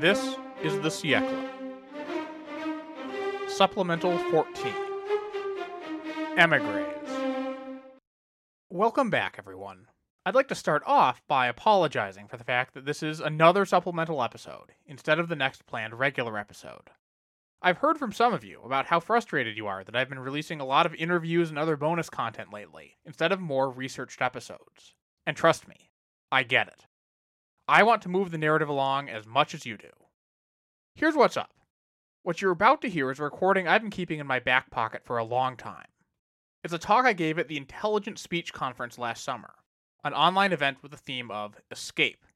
This is the Siècle. Supplemental 14. Émigrés. Welcome back, everyone. I'd like to start off by apologizing for the fact that this is another supplemental episode, instead of the next planned regular episode. I've heard from some of you about how frustrated you are that I've been releasing a lot of interviews and other bonus content lately, instead of more researched episodes. And trust me, I get it. I want to move the narrative along as much as you do. Here's what's up. What you're about to hear is a recording I've been keeping in my back pocket for a long time. It's a talk I gave at the Intelligent Speech Conference last summer, an online event with the theme of escape.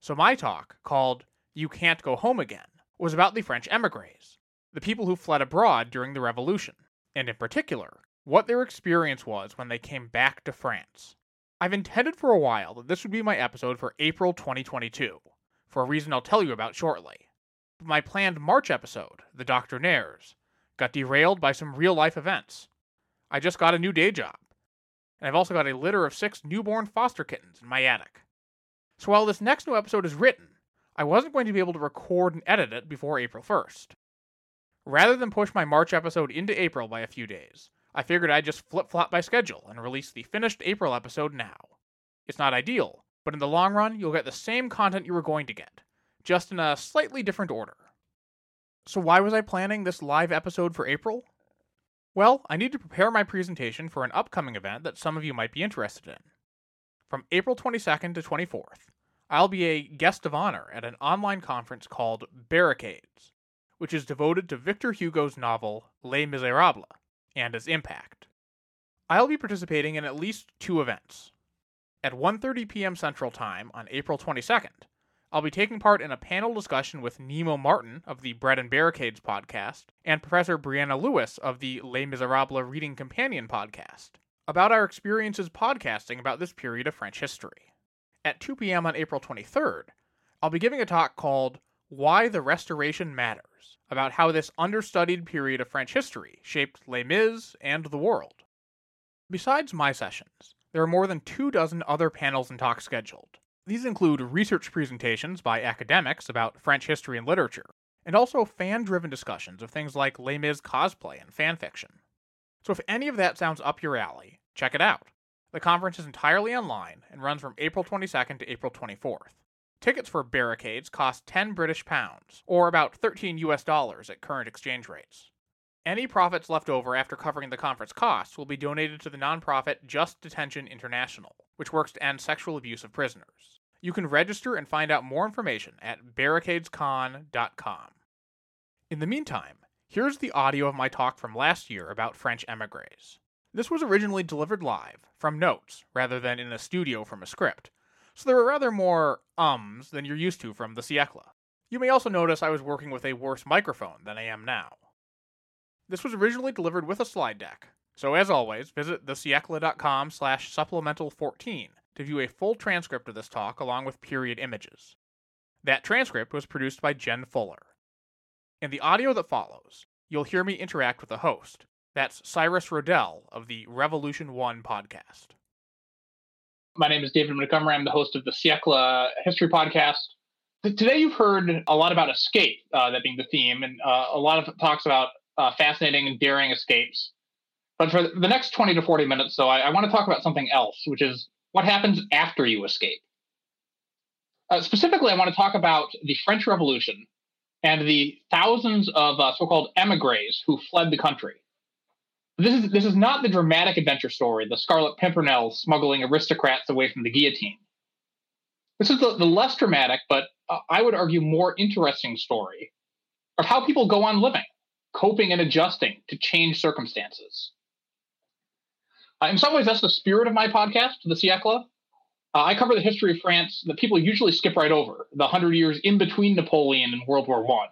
So my talk, called You Can't Go Home Again, was about the French émigrés, the people who fled abroad during the Revolution, and in particular, what their experience was when they came back to France. I've intended for a while that this would be my episode for April 2022, for a reason I'll tell you about shortly. But my planned March episode, The Doctrinaires, got derailed by some real-life events. I just got a new day job, and I've also got a litter of 6 newborn foster kittens in my attic. So while this next new episode is written, I wasn't going to be able to record and edit it before April 1st. Rather than push my March episode into April by a few days, I figured I'd just flip-flop my schedule and release the finished April episode now. It's not ideal, but in the long run, you'll get the same content you were going to get, just in a slightly different order. So why was I planning this live episode for April? Well, I need to prepare my presentation for an upcoming event that some of you might be interested in. From April 22nd to 24th, I'll be a guest of honor at an online conference called Barricades, which is devoted to Victor Hugo's novel Les Miserables and its impact. I'll be participating in at least 2 events. At 1:30 p.m. Central Time on April 22nd, I'll be taking part in a panel discussion with Nemo Martin of the Bread and Barricades podcast and Professor Brianna Lewis of the Les Miserables Reading Companion podcast about our experiences podcasting about this period of French history. At 2 p.m. on April 23rd, I'll be giving a talk called Why the Restoration Matters, about how this understudied period of French history shaped Les Mis and the world. Besides my sessions, there are more than 24 other panels and talks scheduled. These include research presentations by academics about French history and literature, and also fan-driven discussions of things like Les Mis cosplay and fanfiction. So if any of that sounds up your alley, check it out. The conference is entirely online and runs from April 22nd to April 24th. Tickets for Barricades cost £10, or about $13 at current exchange rates. Any profits left over after covering the conference costs will be donated to the nonprofit Just Detention International, which works to end sexual abuse of prisoners. You can register and find out more information at barricadescon.com. In the meantime, here's the audio of my talk from last year about French émigrés. This was originally delivered live, from notes, rather than in a studio from a script, so there were rather more ums than you're used to from the Siècle. You may also notice I was working with a worse microphone than I am now. This was originally delivered with a slide deck, so as always, visit thesiecla.com/supplemental14 to view a full transcript of this talk along with period images. That transcript was produced by Jen Fuller. In the audio that follows, you'll hear me interact with the host. That's Cyrus Rodell of the Revolution One podcast. My name is David Montgomery. I'm the host of the Siècle History Podcast. Today you've heard a lot about escape, that being the theme, and a lot of talks about fascinating and daring escapes. But for the next 20 to 40 minutes, though, I want to talk about something else, which is what happens after you escape. Specifically, I want to talk about the French Revolution and the thousands of so-called émigrés who fled the country. This is not the dramatic adventure story, the Scarlet Pimpernel smuggling aristocrats away from the guillotine. This is the less dramatic, but I would argue more interesting story of how people go on living, coping and adjusting to change circumstances. In some ways, that's the spirit of my podcast, The Siècle. I cover the history of France that people usually skip right over, the 100 years in between Napoleon and World War I.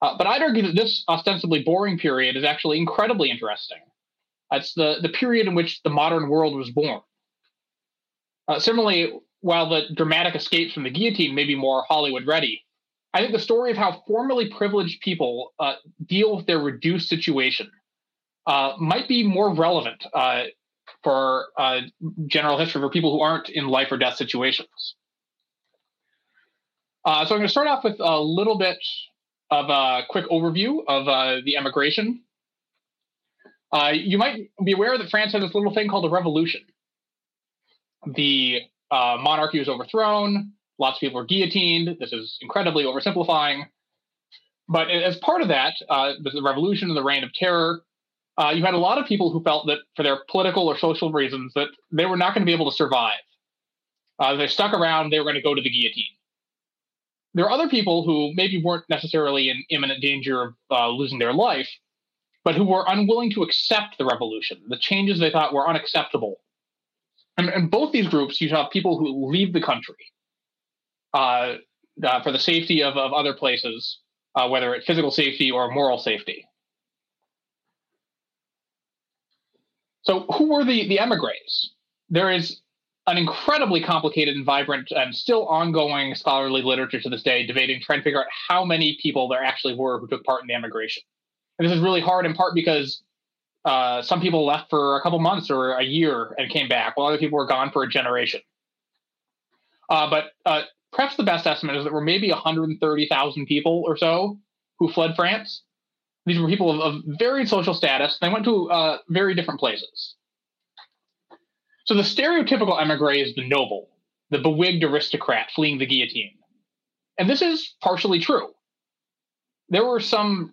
But I'd argue that this ostensibly boring period is actually incredibly interesting. It's the period in which the modern world was born. Similarly, while the dramatic escapes from the guillotine may be more Hollywood-ready, I think the story of how formerly privileged people deal with their reduced situation might be more relevant for general history for people who aren't in life or death situations. So I'm going to start off with a little bit of a quick overview of the emigration. You might be aware that France had this little thing called a revolution. The monarchy was overthrown. Lots of people were guillotined. This is incredibly oversimplifying. But as part of that, the revolution and the reign of terror, you had a lot of people who felt that for their political or social reasons that they were not going to be able to survive. They stuck around, they were going to go to the guillotine. There are other people who maybe weren't necessarily in imminent danger of losing their life, but who were unwilling to accept the revolution, the changes they thought were unacceptable. And both these groups, you have people who leave the country for the safety of other places, whether it's physical safety or moral safety. So who were the émigrés? There is an incredibly complicated and vibrant and still ongoing scholarly literature to this day debating, trying to figure out how many people there actually were who took part in the emigration. And this is really hard in part because some people left for a couple months or a year and came back, while other people were gone for a generation. But perhaps the best estimate is that there were maybe 130,000 people or so who fled France. These were people of varied social status. They went to very different places. So the stereotypical emigre is the noble, the bewigged aristocrat fleeing the guillotine. And this is partially true. There were some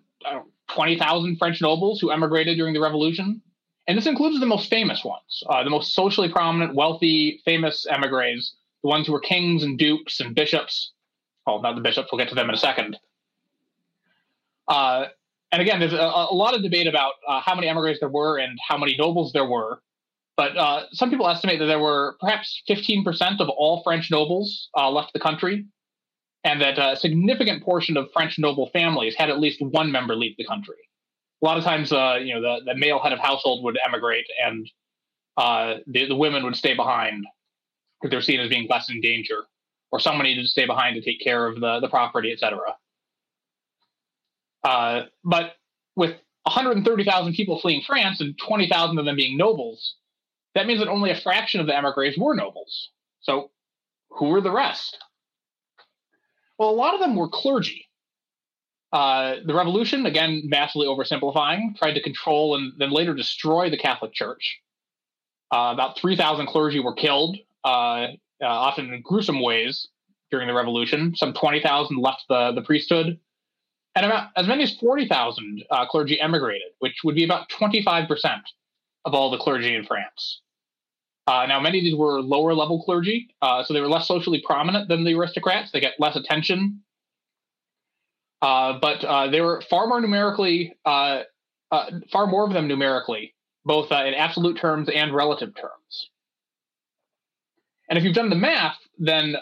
20,000 French nobles who emigrated during the Revolution. And this includes the most famous ones, the most socially prominent, wealthy, famous émigrés, the ones who were kings and dukes and bishops. Oh, not the bishops. We'll get to them in a second. And again, there's a lot of debate about how many émigrés there were and how many nobles there were. But some people estimate that there were perhaps 15% of all French nobles left the country, and that a significant portion of French noble families had at least one member leave the country. A lot of times, the male head of household would emigrate, and the women would stay behind because they're seen as being less in danger, or someone needed to stay behind to take care of the property, etc. But with 130,000 people fleeing France and 20,000 of them being nobles, that means that only a fraction of the émigrés were nobles. So who were the rest? Well, a lot of them were clergy. The revolution, again, massively oversimplifying, tried to control and then later destroy the Catholic Church. About 3,000 clergy were killed, often in gruesome ways during the revolution. Some 20,000 left the priesthood. And about as many as 40,000 clergy emigrated, which would be about 25% of all the clergy in France. Now, many of these were lower-level clergy, so they were less socially prominent than the aristocrats. They get less attention. But they were far more of them numerically, both in absolute terms and relative terms. And if you've done the math, then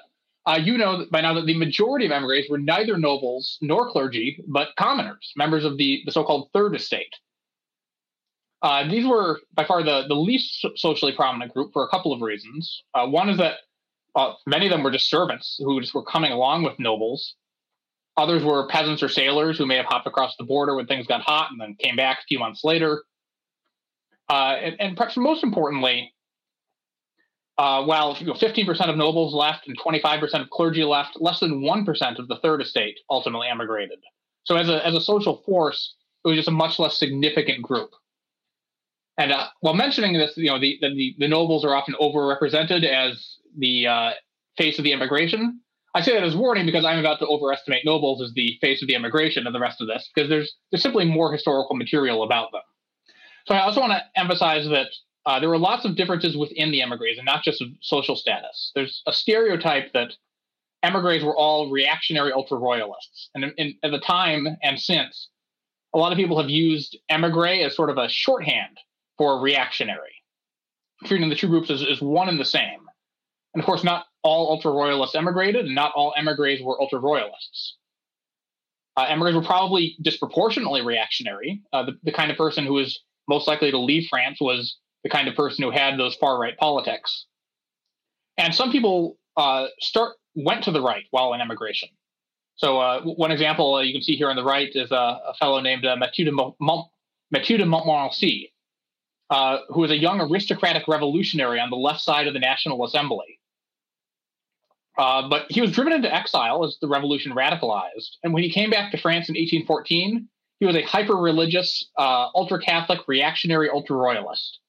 you know by now that the majority of émigrés were neither nobles nor clergy, but commoners, members of the so-called Third Estate. These were by far the least socially prominent group for a couple of reasons. One is that many of them were just servants who just were coming along with nobles. Others were peasants or sailors who may have hopped across the border when things got hot and then came back a few months later. And perhaps most importantly, while 15% of nobles left and 25% of clergy left, less than 1% of the Third Estate ultimately emigrated. So as a social force, it was just a much less significant group. And while mentioning this, the nobles are often overrepresented as the face of the emigration. I say that as warning because I'm about to overestimate nobles as the face of the emigration and the rest of this, because there's simply more historical material about them. So I also want to emphasize that there were lots of differences within the émigrés and not just of social status. There's a stereotype that émigrés were all reactionary ultra-royalists. And at the time and since, a lot of people have used émigré as sort of a shorthand for reactionary, treating the two groups as one and the same. And of course, not all ultra-royalists emigrated, and not all émigrés were ultra-royalists. Émigrés were probably disproportionately reactionary. The kind of person who was most likely to leave France was the kind of person who had those far-right politics. And some people went to the right while in emigration. So one example you can see here on the right is a fellow named Mathieu de Montmorency, who was a young aristocratic revolutionary on the left side of the National Assembly. But he was driven into exile as the revolution radicalized. And when he came back to France in 1814, he was a hyper-religious, ultra-Catholic, reactionary, ultra-royalist.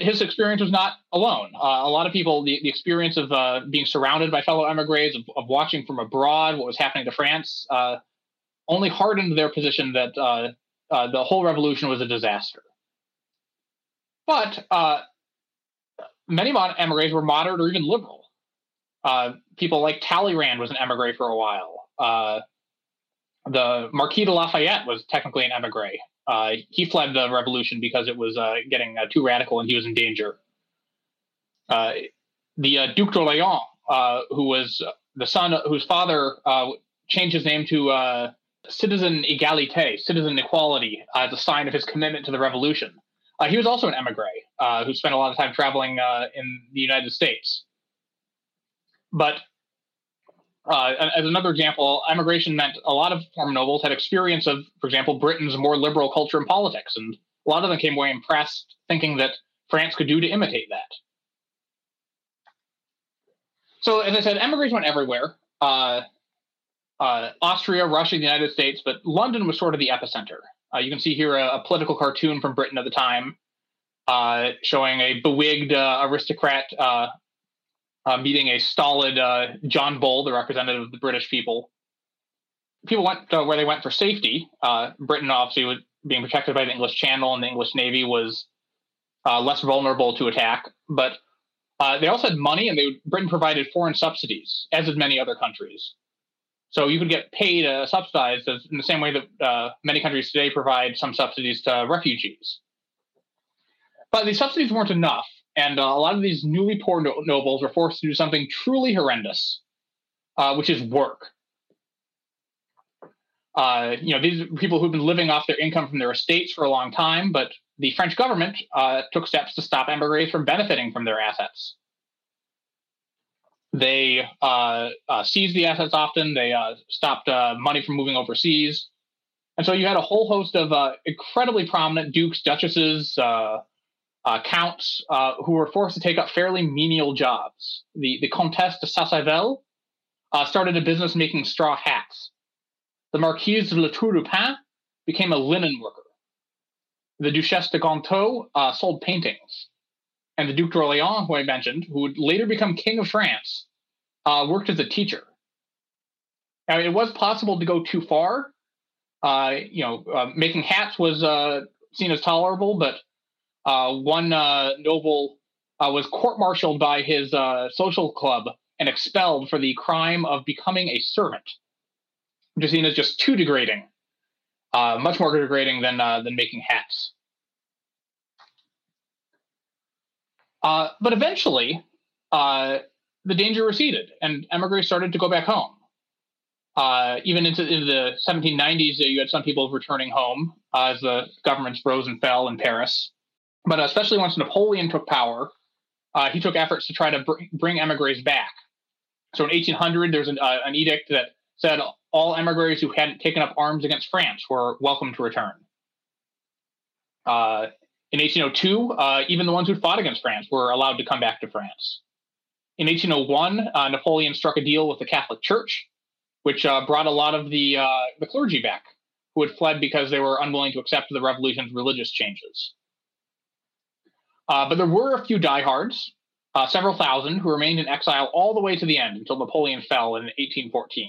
His experience was not alone. A lot of people, the experience of being surrounded by fellow émigrés, of watching from abroad what was happening to France, only hardened their position that the whole revolution was a disaster. But many émigrés were moderate or even liberal. People like Talleyrand was an émigré for a while. The Marquis de Lafayette was technically an émigré. He fled the revolution because it was getting too radical and he was in danger. The Duc d'Orléans, who was the son whose father changed his name to Citizen Égalité, Citizen Equality, as a sign of his commitment to the revolution. He was also an émigré who spent a lot of time traveling in the United States. But as another example, emigration meant a lot of former nobles had experience of, for example, Britain's more liberal culture and politics, and a lot of them came away impressed, thinking that France could do to imitate that. So, as I said, emigration went everywhere. Austria, Russia, the United States, but London was sort of the epicenter. You can see here a political cartoon from Britain at the time showing a bewigged aristocrat meeting a stolid John Bull, the representative of the British people. People went to where they went for safety. Britain, obviously, was being protected by the English Channel, and the English Navy was less vulnerable to attack. But they also had money, and Britain provided foreign subsidies, as did many other countries. So you could get paid subsidized in the same way that many countries today provide some subsidies to refugees. But these subsidies weren't enough. And a lot of these newly poor nobles were forced to do something truly horrendous, which is work. These are people who've been living off their income from their estates for a long time, but the French government took steps to stop émigrés from benefiting from their assets. They seized the assets often. They stopped money from moving overseas. And so you had a whole host of incredibly prominent dukes, duchesses, counts who were forced to take up fairly menial jobs. The Comtesse de Sassivelle started a business making straw hats. The Marquise de La Tour du Pin became a linen worker. The Duchesse de Gontaut sold paintings. And the Duc d'Orléans, who I mentioned, who would later become King of France, worked as a teacher. Now, it was possible to go too far. Making hats was seen as tolerable, but one noble was court-martialed by his social club and expelled for the crime of becoming a servant, which is seen as just too degrading, much more degrading than making hats. But eventually, the danger receded, and émigrés started to go back home. Even into the 1790s, you had some people returning home as the governments rose and fell in Paris. But especially once Napoleon took power, he took efforts to try to bring émigrés back. So in 1800, there's an edict that said all émigrés who hadn't taken up arms against France were welcome to return. In 1802, even the ones who fought against France were allowed to come back to France. In 1801, Napoleon struck a deal with the Catholic Church, which brought a lot of the clergy back, who had fled because they were unwilling to accept the revolution's religious changes. But there were a few diehards, several thousand, who remained in exile all the way to the end until Napoleon fell in 1814.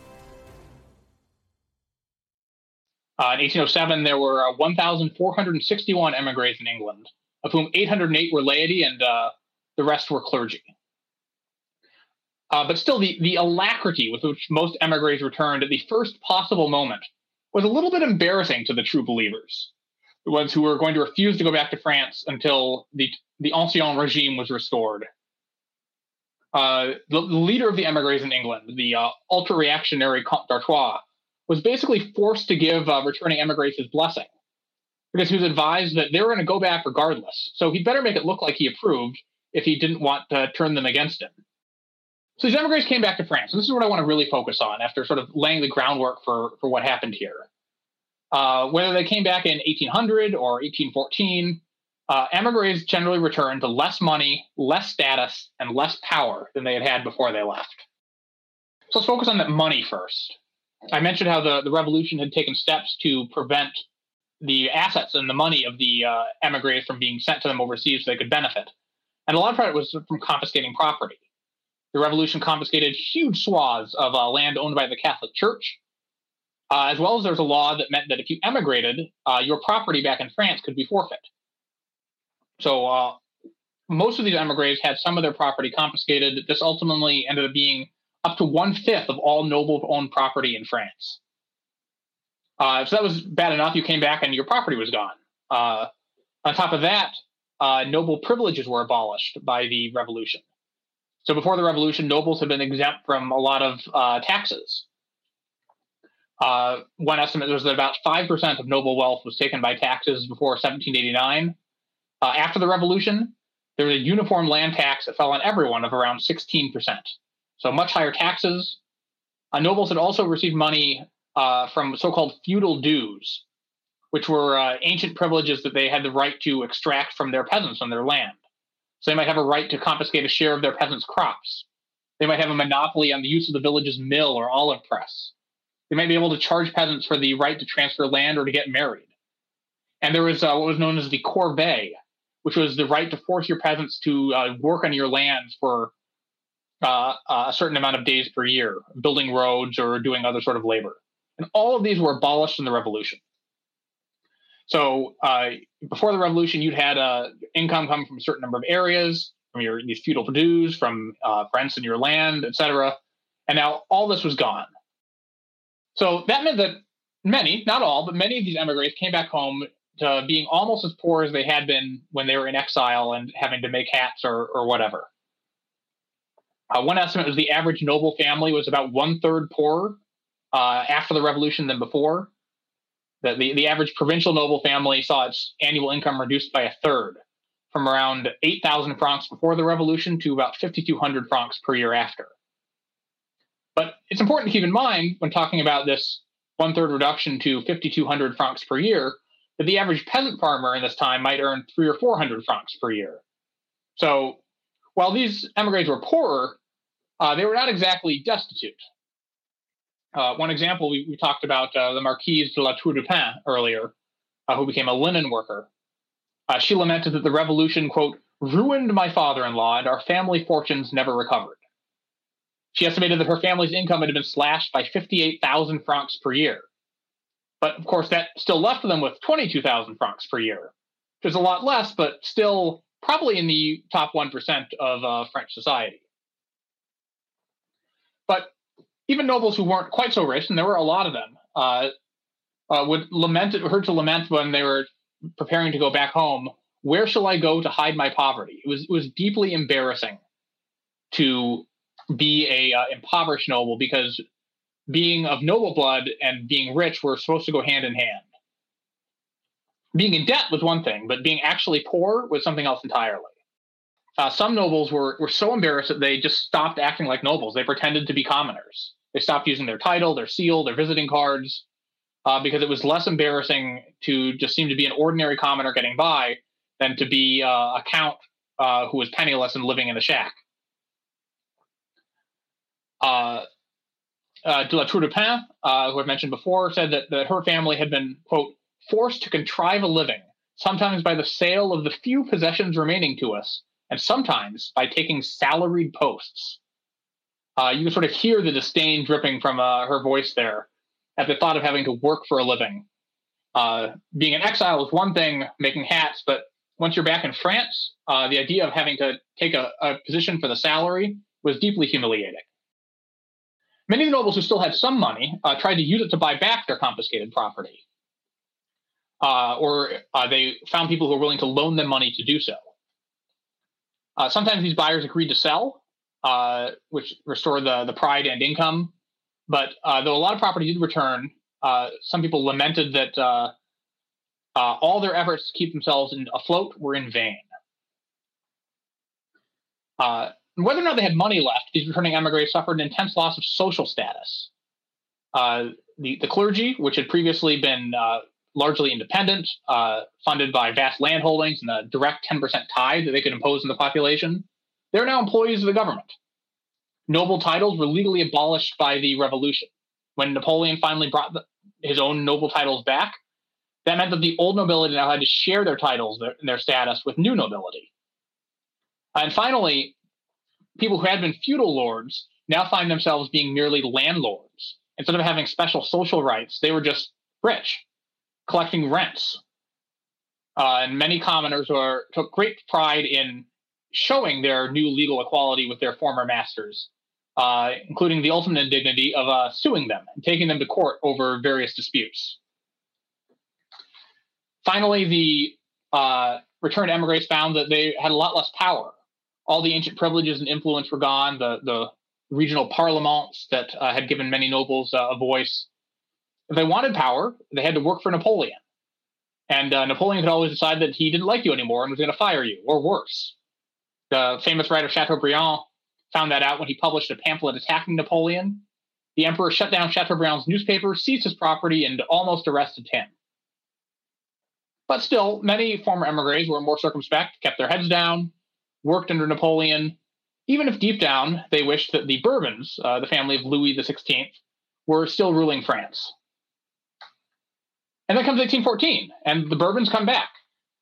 In 1807, there were 1,461 émigrés in England, of whom 808 were laity and the rest were clergy. But still, the alacrity with which most émigrés returned at the first possible moment was a little bit embarrassing to the true believers, the ones who were going to refuse to go back to France until the ancien régime was restored. The leader of the émigrés in England, the ultra-reactionary Comte d'Artois, was basically forced to give returning émigrés his blessing because he was advised that they were going to go back regardless, so he'd better make it look like he approved if he didn't want to turn them against him. So these émigrés came back to France, and this is what I want to really focus on after sort of laying the groundwork for what happened here. Whether they came back in 1800 or 1814, émigrés generally returned to less money, less status, and less power than they had had before they left. So let's focus on that money first. I mentioned how the revolution had taken steps to prevent the assets and the money of the émigrés from being sent to them overseas so they could benefit. And a lot of it was from confiscating property. The revolution confiscated huge swaths of land owned by the Catholic Church, as well as there's a law that meant that if you emigrated, your property back in France could be forfeit. So most of these émigrés had some of their property confiscated. This ultimately ended up being up to 1/5 of all noble-owned property in France. So that was bad enough. You came back and your property was gone. On top of that, noble privileges were abolished by the revolution. So before the revolution, nobles had been exempt from a lot of taxes. One estimate was that about 5% of noble wealth was taken by taxes before 1789. After the revolution, there was a uniform land tax that fell on everyone of around 16%. So much higher taxes. Nobles had also received money from so-called feudal dues, which were ancient privileges that they had the right to extract from their peasants on their land. So they might have a right to confiscate a share of their peasants' crops. They might have a monopoly on the use of the village's mill or olive press. They might be able to charge peasants for the right to transfer land or to get married. And there was what was known as the corvée, which was the right to force your peasants to work on your lands for a certain amount of days per year, building roads or doing other sort of labor. And all of these were abolished in the revolution. So before the revolution, you'd had income come from a certain number of areas, from these feudal dues, from rents in your land, etc. And now all this was gone. So that meant that many, not all, but many of these émigrés came back home to being almost as poor as they had been when they were in exile and having to make hats or whatever. One estimate was the average noble family was about 1/3 poorer after the revolution than before. The average provincial noble family saw its annual income reduced by 1/3, from around 8,000 francs before the revolution to about 5,200 francs per year after. But it's important to keep in mind when talking about this 1/3 reduction to 5,200 francs per year, that the average peasant farmer in this time might earn 300 or 400 francs per year. So while these émigrés were poorer, they were not exactly destitute. One example, we talked about the Marquise de La Tour du Pin earlier, who became a linen worker. She lamented that the revolution, quote, ruined my father-in-law and our family fortunes never recovered. She estimated that her family's income had been slashed by 58,000 francs per year. But, of course, that still left them with 22,000 francs per year, which is a lot less, but still probably in the top 1% of French society. But even nobles who weren't quite so rich, and there were a lot of them, heard to lament when they were preparing to go back home, where shall I go to hide my poverty? It was deeply embarrassing to be a impoverished noble, because being of noble blood and being rich were supposed to go hand in hand. Being in debt was one thing, but being actually poor was something else entirely. Some nobles were so embarrassed that they just stopped acting like nobles. They pretended to be commoners. They stopped using their title, their seal, their visiting cards, because it was less embarrassing to just seem to be an ordinary commoner getting by than to be a count who was penniless and living in a shack. De La Tour du Pin, who I mentioned before, said that her family had been, quote, forced to contrive a living, sometimes by the sale of the few possessions remaining to us, and sometimes by taking salaried posts. You can sort of hear the disdain dripping from her voice there at the thought of having to work for a living Being in exile is one thing, making hats, but once you're back in France, the idea of having to take a position for the salary was deeply humiliating. Many of the nobles who still had some money tried to use it to buy back their confiscated property, or they found people who were willing to loan them money to do so. Sometimes these buyers agreed to sell, which restored the pride and income. But though a lot of property did return, some people lamented that all their efforts to keep themselves afloat were in vain. Whether or not they had money left, these returning emigres suffered an intense loss of social status. The clergy, which had previously been largely independent, funded by vast landholdings and a direct 10% tithe that they could impose on the population, they're now employees of the government. Noble titles were legally abolished by the Revolution. When Napoleon finally brought his own noble titles back, that meant that the old nobility now had to share their titles and their status with new nobility. And finally, people who had been feudal lords now find themselves being merely landlords. Instead of having special social rights, they were just rich, collecting rents. And many commoners took great pride in showing their new legal equality with their former masters, including the ultimate indignity of suing them and taking them to court over various disputes. Finally, the returned emigres found that they had a lot less power. All the ancient privileges and influence were gone. The regional parlements that had given many nobles a voice. If they wanted power, they had to work for Napoleon. And Napoleon could always decide that he didn't like you anymore and was going to fire you, or worse. The famous writer Chateaubriand found that out when he published a pamphlet attacking Napoleon. The emperor shut down Chateaubriand's newspaper, seized his property, and almost arrested him. But still, many former emigres were more circumspect, kept their heads down, worked under Napoleon, even if deep down they wished that the Bourbons, the family of Louis XVI, were still ruling France. And then comes 1814, and the Bourbons come back.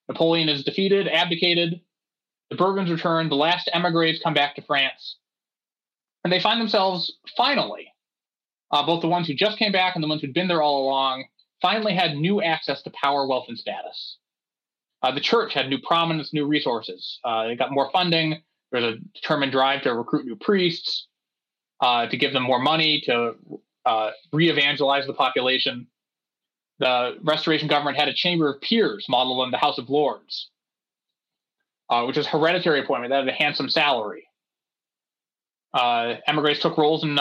Napoleon is defeated, abdicated, the Bourbons return, the last emigres come back to France, and they find themselves finally, both the ones who just came back and the ones who'd been there all along, finally had new access to power, wealth, and status. The church had new prominence, new resources. They got more funding. There was a determined drive to recruit new priests, to give them more money, to re-evangelize the population. The Restoration government had a chamber of peers modeled on the House of Lords, which was hereditary appointment. That had a handsome salary. Emigres took roles in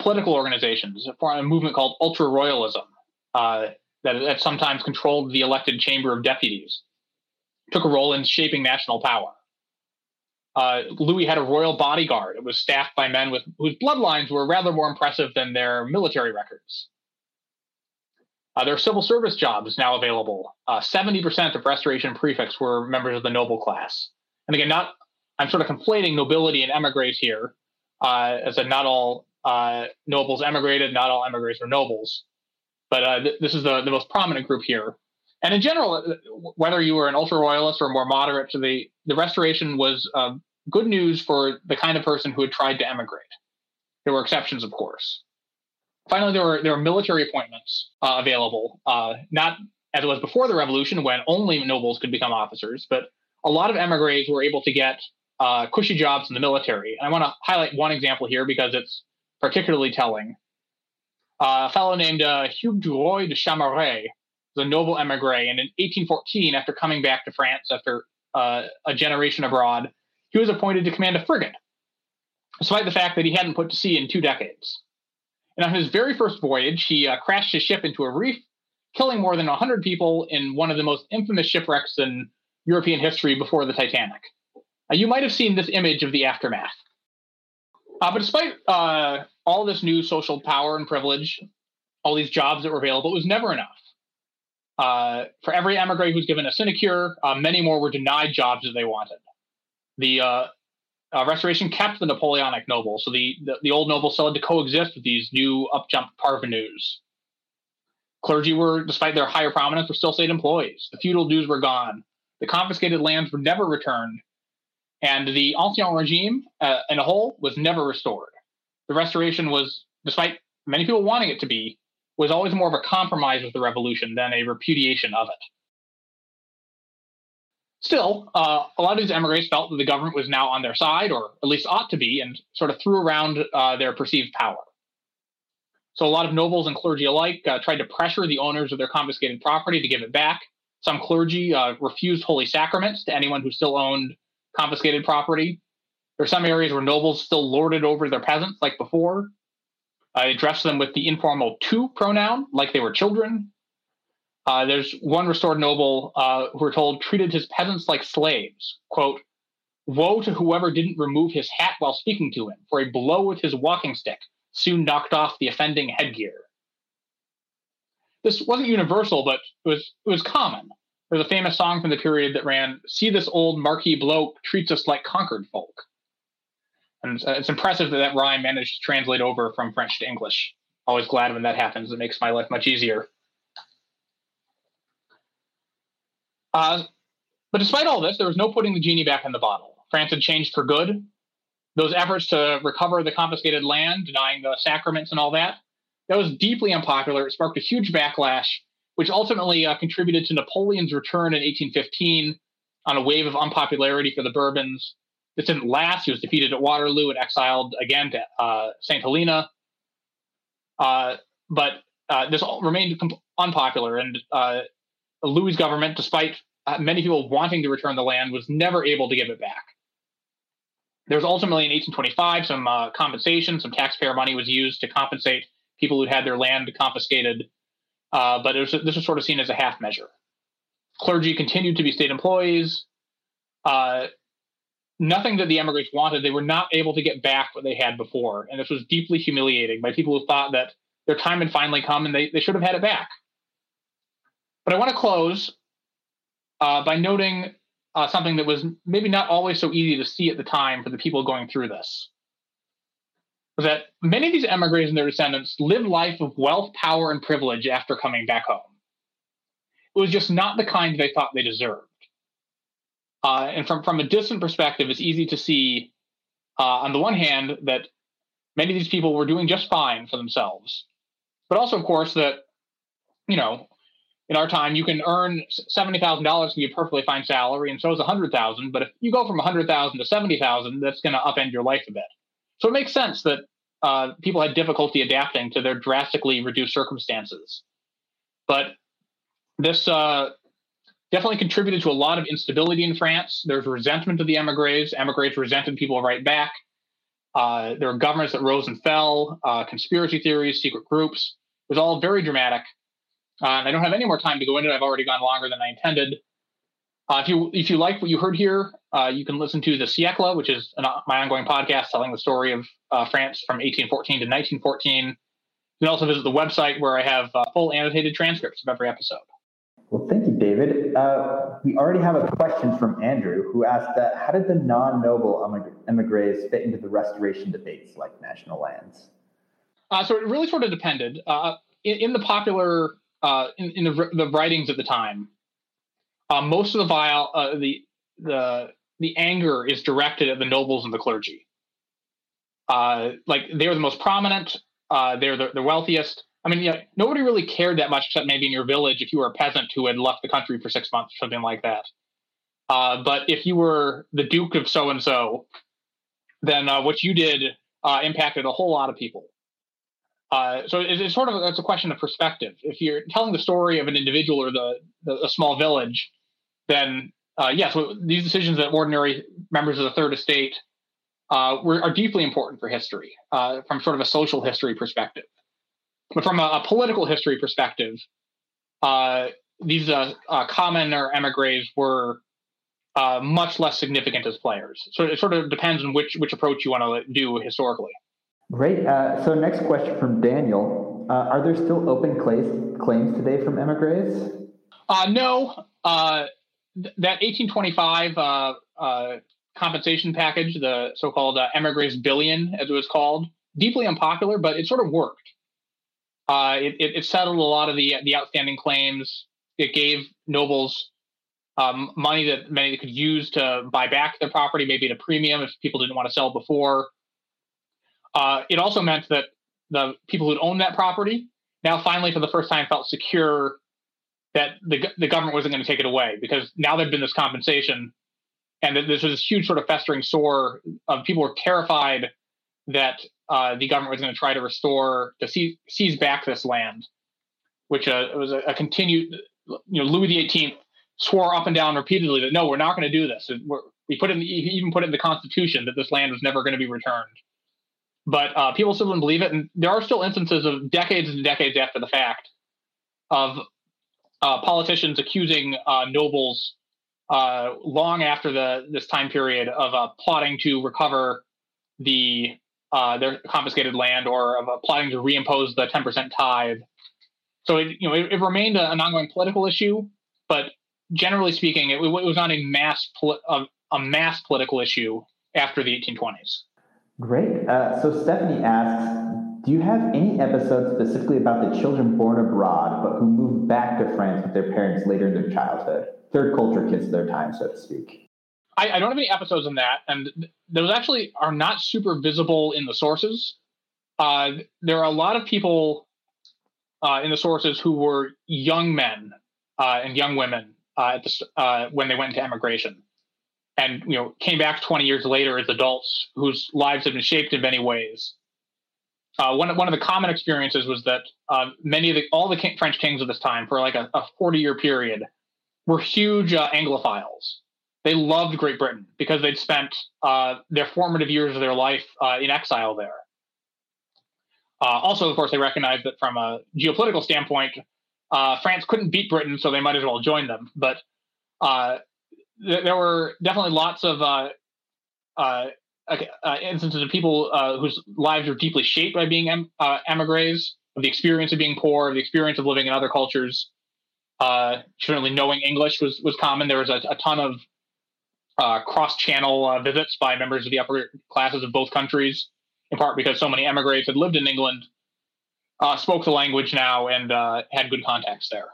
political organizations, a movement called ultra-royalism, that sometimes controlled the elected Chamber of Deputies, took a role in shaping national power. Louis had a royal bodyguard. It was staffed by men whose bloodlines were rather more impressive than their military records. There are civil service jobs now available. 70% of Restoration prefects were members of the noble class. And again, I'm sort of conflating nobility and emigres here, as that not all nobles emigrated, not all emigres were nobles. But this is the most prominent group here. And in general, whether you were an ultra-royalist or more moderate, so the Restoration was good news for the kind of person who had tried to emigrate. There were exceptions, of course. Finally, there were military appointments available, not as it was before the Revolution when only nobles could become officers, but a lot of emigres were able to get cushy jobs in the military. And I want to highlight one example here because it's particularly telling. A fellow named Hugues de Roy de Chamaret was a noble emigre, and in 1814, after coming back to France after a generation abroad, he was appointed to command a frigate, despite the fact that he hadn't put to sea in 2 decades. And on his very first voyage, he crashed his ship into a reef, killing more than 100 people in one of the most infamous shipwrecks in European history before the Titanic. You might have seen this image of the aftermath. But despite all this new social power and privilege, all these jobs that were available, it was never enough. For every emigre who was given a sinecure, many more were denied jobs that they wanted. The Restoration kept the Napoleonic nobles, so the old nobles still had to coexist with these new upjumped parvenus. Clergy were, despite their higher prominence, were still state employees. The feudal dues were gone. The confiscated lands were never returned. And the Ancien Regime, in a whole, was never restored. The Restoration was, despite many people wanting it to be, was always more of a compromise with the revolution than a repudiation of it. Still, a lot of these émigrés felt that the government was now on their side, or at least ought to be, and sort of threw around their perceived power. So a lot of nobles and clergy alike tried to pressure the owners of their confiscated property to give it back. Some clergy refused holy sacraments to anyone who still owned confiscated property. There are some areas where nobles still lorded over their peasants like before. I addressed them with the informal "tu" pronoun, like they were children. There's one restored noble who, we're told, treated his peasants like slaves. Quote, "Woe to whoever didn't remove his hat while speaking to him, for a blow with his walking stick soon knocked off the offending headgear." This wasn't universal, but it was common. There's a famous song from the period that ran, "See this old marquis bloke treats us like conquered folk." And it's impressive that that rhyme managed to translate over from French to English. Always glad when that happens. It makes my life much easier. But despite all this, there was no putting the genie back in the bottle. France had changed for good. Those efforts to recover the confiscated land, denying the sacraments and all that, that was deeply unpopular. It sparked a huge backlash, which ultimately contributed to Napoleon's return in 1815 on a wave of unpopularity for the Bourbons. This didn't last. He was defeated at Waterloo and exiled again to St. Helena. But this all remained unpopular, and Louis' government, despite many people wanting to return the land, was never able to give it back. There was ultimately in 1825 some compensation. Some taxpayer money was used to compensate people who'd had their land confiscated, but this was sort of seen as a half measure. Clergy continued to be state employees. Nothing that the émigrés wanted, they were not able to get back what they had before, and this was deeply humiliating by people who thought that their time had finally come and they should have had it back. But I want to close by noting something that was maybe not always so easy to see at the time for the people going through this, was that many of these émigrés and their descendants lived life of wealth, power, and privilege after coming back home. It was just not the kind they thought they deserved. And from a distant perspective, it's easy to see, on the one hand, that many of these people were doing just fine for themselves, but also, of course, that, you know, in our time, you can earn $70,000 to be a perfectly fine salary, and so is $100,000. But if you go from $100,000 to $70,000, that's going to upend your life a bit. So it makes sense that people had difficulty adapting to their drastically reduced circumstances. But this definitely contributed to a lot of instability in France. There's resentment of the émigrés. Émigrés resented people right back. There were governments that rose and fell, conspiracy theories, secret groups. It was all very dramatic. And I don't have any more time to go into it. I've already gone longer than I intended. If you like what you heard here, you can listen to The Siècle, which is my ongoing podcast telling the story of France from 1814 to 1914. You can also visit the website where I have full annotated transcripts of every episode. Well, thank you, David. We already have a question from Andrew, who asked that, how did the non-noble émigrés fit into the restoration debates like national lands? So it really sort of depended. In the popular... In the writings at the time, most of the anger is directed at the nobles and the clergy. Like they were the most prominent, they're the wealthiest. I mean, yeah, nobody really cared that much except maybe in your village if you were a peasant who had left the country for 6 months or something like that. But if you were the Duke of so and so, then what you did impacted a whole lot of people. So it's sort of, that's a question of perspective. If you're telling the story of an individual or a small village, then yes, these decisions that ordinary members of the third estate are deeply important for history, from sort of a social history perspective. But from a political history perspective, these commoner émigrés were much less significant as players. So it sort of depends on which approach you want to do historically. Great. So next question from Daniel. Are there still open claims today from émigrés? No. That 1825 compensation package, the so-called émigrés billion, as it was called, deeply unpopular, but it sort of worked. It settled a lot of the outstanding claims. It gave nobles money that many could use to buy back their property, maybe at a premium if people didn't want to sell before. It also meant that the people who'd owned that property now finally for the first time felt secure that the government wasn't going to take it away, because now there'd been this compensation, and this was this huge sort of festering sore of people were terrified that the government was going to try to restore, to seize back this land, which was a continued, Louis XVIII swore up and down repeatedly that, no, we're not going to do this. He even put it in the Constitution that this land was never going to be returned. But people still didn't believe it. And there are still instances of decades and decades after the fact of politicians accusing nobles long after this time period of plotting to recover their confiscated land, or of plotting to reimpose the 10% tithe. So it remained an ongoing political issue, but generally speaking, it was not a mass political issue after the 1820s. Great. So Stephanie asks, do you have any episodes specifically about the children born abroad but who moved back to France with their parents later in their childhood? Third culture kids of their time, so to speak. I don't have any episodes on that, and those actually are not super visible in the sources. There are a lot of people in the sources who were young men and young women when they went into emigration, and came back 20 years later as adults whose lives had been shaped in many ways. One of the common experiences was that all the French kings of this time, for like a 40-year period, were huge Anglophiles. They loved Great Britain because they'd spent their formative years of their life in exile there. Also, of course, they recognized that from a geopolitical standpoint, France couldn't beat Britain, so they might as well join them. But there were definitely lots of instances of people whose lives were deeply shaped by being émigrés, of the experience of being poor, of the experience of living in other cultures. Certainly knowing English was common. There was a ton of cross-channel visits by members of the upper classes of both countries, in part because so many émigrés had lived in England, spoke the language now, and had good contacts there.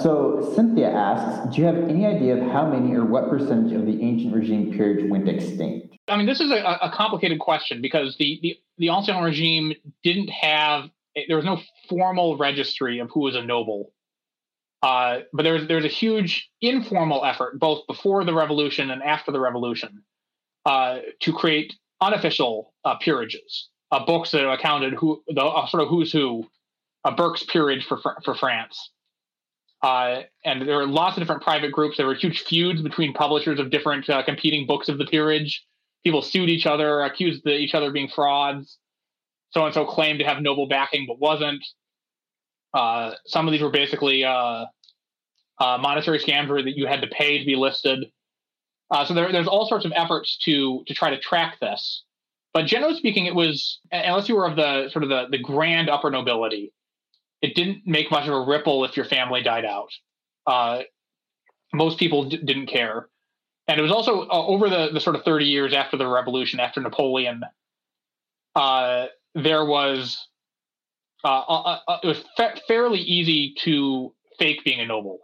So Cynthia asks, do you have any idea of how many or what percentage of the ancient regime period went extinct? I mean, this is a complicated question because the Ancien Regime there was no formal registry of who was a noble. But there's a huge informal effort, both before the revolution and after the revolution, to create unofficial peerages, books that accounted sort of who's who, Burke's peerage for France. And there were lots of different private groups. There were huge feuds between publishers of different competing books of the peerage. People sued each other, accused each other of being frauds. So-and-so claimed to have noble backing but wasn't. Some of these were basically monetary scams that you had to pay to be listed. So there's all sorts of efforts to try to track this. But generally speaking, it was, unless you were of the grand upper nobility, it didn't make much of a ripple if your family died out. Most people didn't care. And it was also over the sort of 30 years after the revolution, after Napoleon, there was... it was fairly easy to fake being a noble.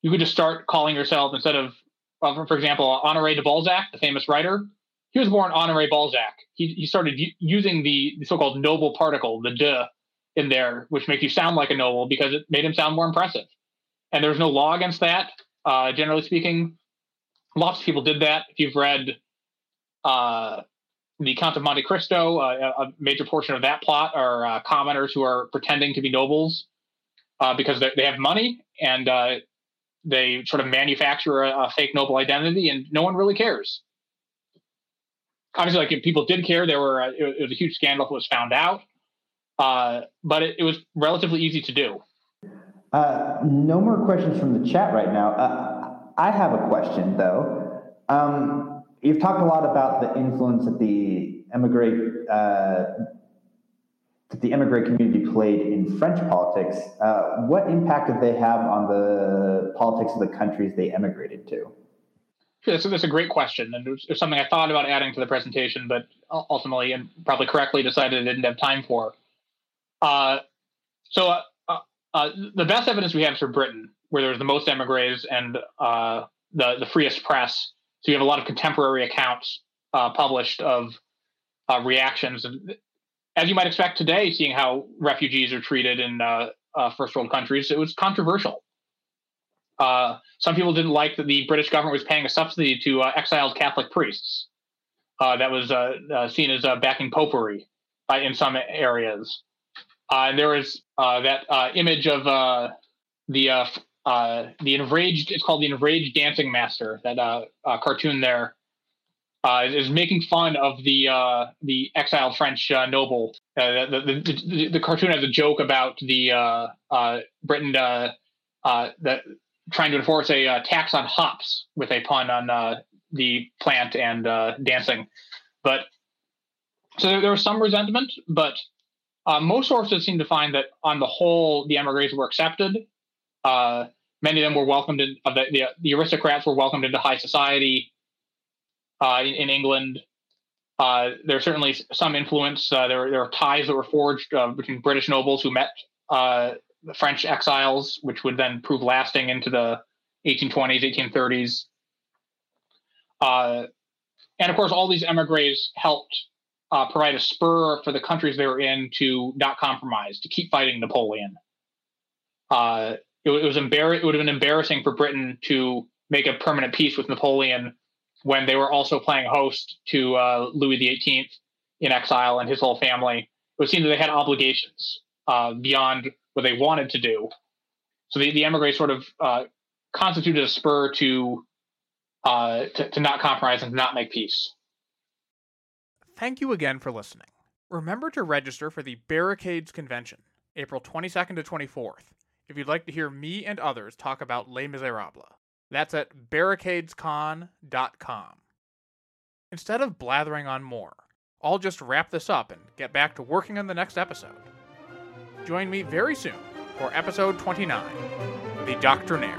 You could just start calling yourself, instead of, for example, Honoré de Balzac, the famous writer. He was born Honoré Balzac. He started using the so-called noble particle, the de, in there, which makes you sound like a noble because it made him sound more impressive. And there was no law against that. Generally speaking, lots of people did that. If you've read The Count of Monte Cristo, a major portion of that plot are commoners who are pretending to be nobles because they have money, and they sort of manufacture a fake noble identity, and no one really cares. Obviously, like, if people did care, it was a huge scandal if it was found out, but it was relatively easy to do. No more questions from the chat right now. I have a question, though. You've talked a lot about the influence that the immigrant community played in French politics. What impact did they have on the politics of the countries they emigrated to? Yeah, so that's a great question, and it was something I thought about adding to the presentation, but ultimately, and probably correctly, decided I didn't have time for. So the best evidence we have is for Britain, where there's the most émigrés and the freest press. So you have a lot of contemporary accounts published of reactions. as you might expect today, seeing how refugees are treated in first world countries, it was controversial. Some people didn't like that the British government was paying a subsidy to exiled Catholic priests. That was seen as backing popery in some areas. And there was that image of the enraged, it's called the enraged dancing master, that cartoon there. Is making fun of the exiled French noble. The cartoon has a joke about the Britain trying to enforce a tax on hops with a pun on the plant and dancing. But so there was some resentment, but most sources seem to find that on the whole, the émigrés were accepted. Many of them were welcomed in. The aristocrats were welcomed into high society. In England, there's certainly some influence. There are ties that were forged between British nobles who met the French exiles, which would then prove lasting into the 1820s, 1830s. And of course, all these émigrés helped provide a spur for the countries they were in to not compromise, to keep fighting Napoleon. It would have been embarrassing for Britain to make a permanent peace with Napoleon when they were also playing host to Louis XVIII in exile and his whole family. It would seem that they had obligations beyond what they wanted to do. So the émigrés sort of constituted a spur to not compromise and to not make peace. Thank you again for listening. Remember to register for the Barricades Convention, April 22nd to 24th, if you'd like to hear me and others talk about Les Miserables. That's at barricadescon.com. Instead of blathering on more, I'll just wrap this up and get back to working on the next episode. Join me very soon for episode 29, The Doctrinaires.